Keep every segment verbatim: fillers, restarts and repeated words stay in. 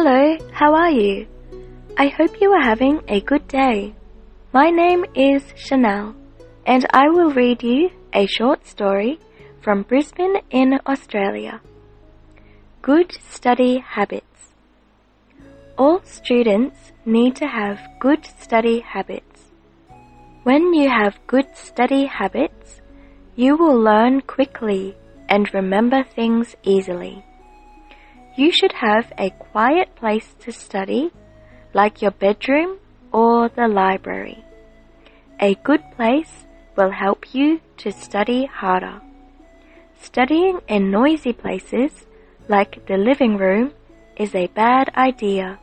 Hello, how are you? I hope you are having a good day. My name is Chanel, and I will read you a short story from Brisbane in Australia. Good study habits. All students need to have good study habits. When you have good study habits, you will learn quickly and remember things easily.You should have a quiet place to study, like your bedroom or the library. A good place will help you to study harder. Studying in noisy places, like the living room, is a bad idea.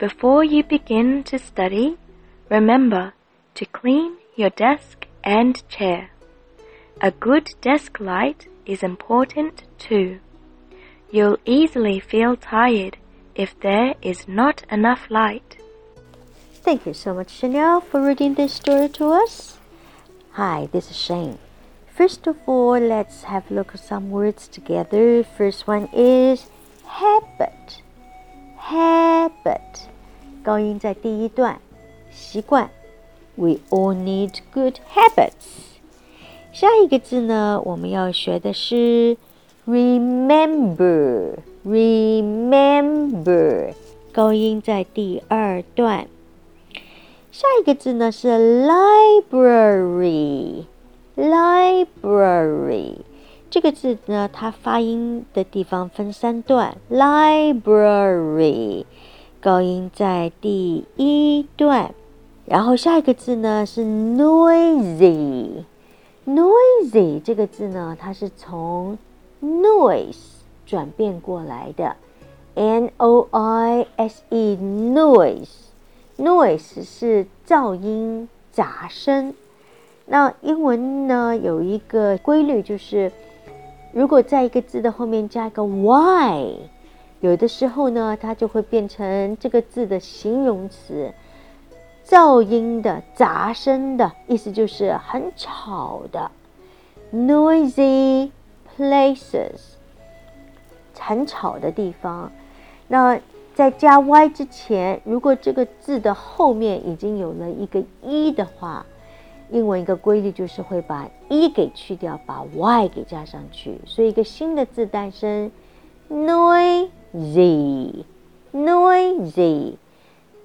Before you begin to study, remember to clean your desk and chair. A good desk light is important too.You'll easily feel tired if there is not enough light. Thank you so much, Chanel, for reading this story to us. Hi, this is Shane. First of all, let's have a look at some words together. First one is habit. Habit. 高音在第一段，习惯。We all need good habits. 下一个字呢，我们要学的是Remember, remember, 高音在第二段。下一个字呢是 library, library, 这个字呢它发音的地方分三段 ，library, 高音在第一段。然后下一个字呢是 noisy, noisy, 这个字呢它是从Noise 转变过来的 N O I S E Noise Noise 是噪音杂声那英文呢有一个规律就是如果在一个字的后面加一个 Y 有的时候呢它就会变成这个字的形容词噪音的杂声的意思就是很吵的 Noisy Places 很吵的地方那在加 y 之前如果这个字的后面已经有了一个 e 的话英文一个规律就是会把 e 给去掉把 y 给加上去所以一个新的字诞生 noisy noisy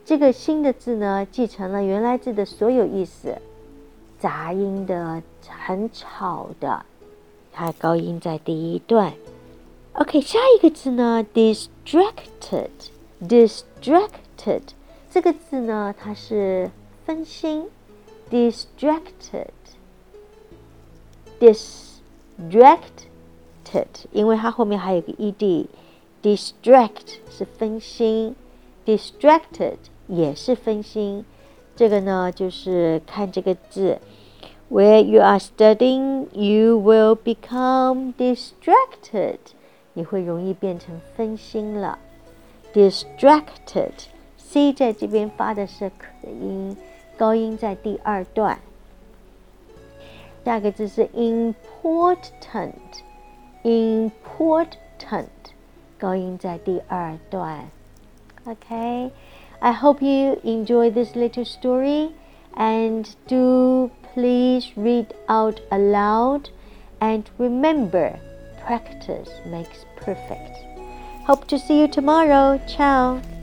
这个新的字呢继承了原来字的所有意思杂音的很吵的它高音在第一段 OK 下一个字呢 Distracted Distracted 这个字呢它是分心 Distracted Distracted 因为它后面还有个 ed Distract 是分心 Distracted 也是分心这个呢就是看这个字Where you are studying, you will become distracted. 你会容易变成分心了。Distracted. C 在这边发的是 k 的音，高音在第二段。下一个字是 important. Important. 高音在第二段。Okay. I hope you enjoy this little story and do.Please read out aloud and remember, practice makes perfect. Hope to see you tomorrow. Ciao.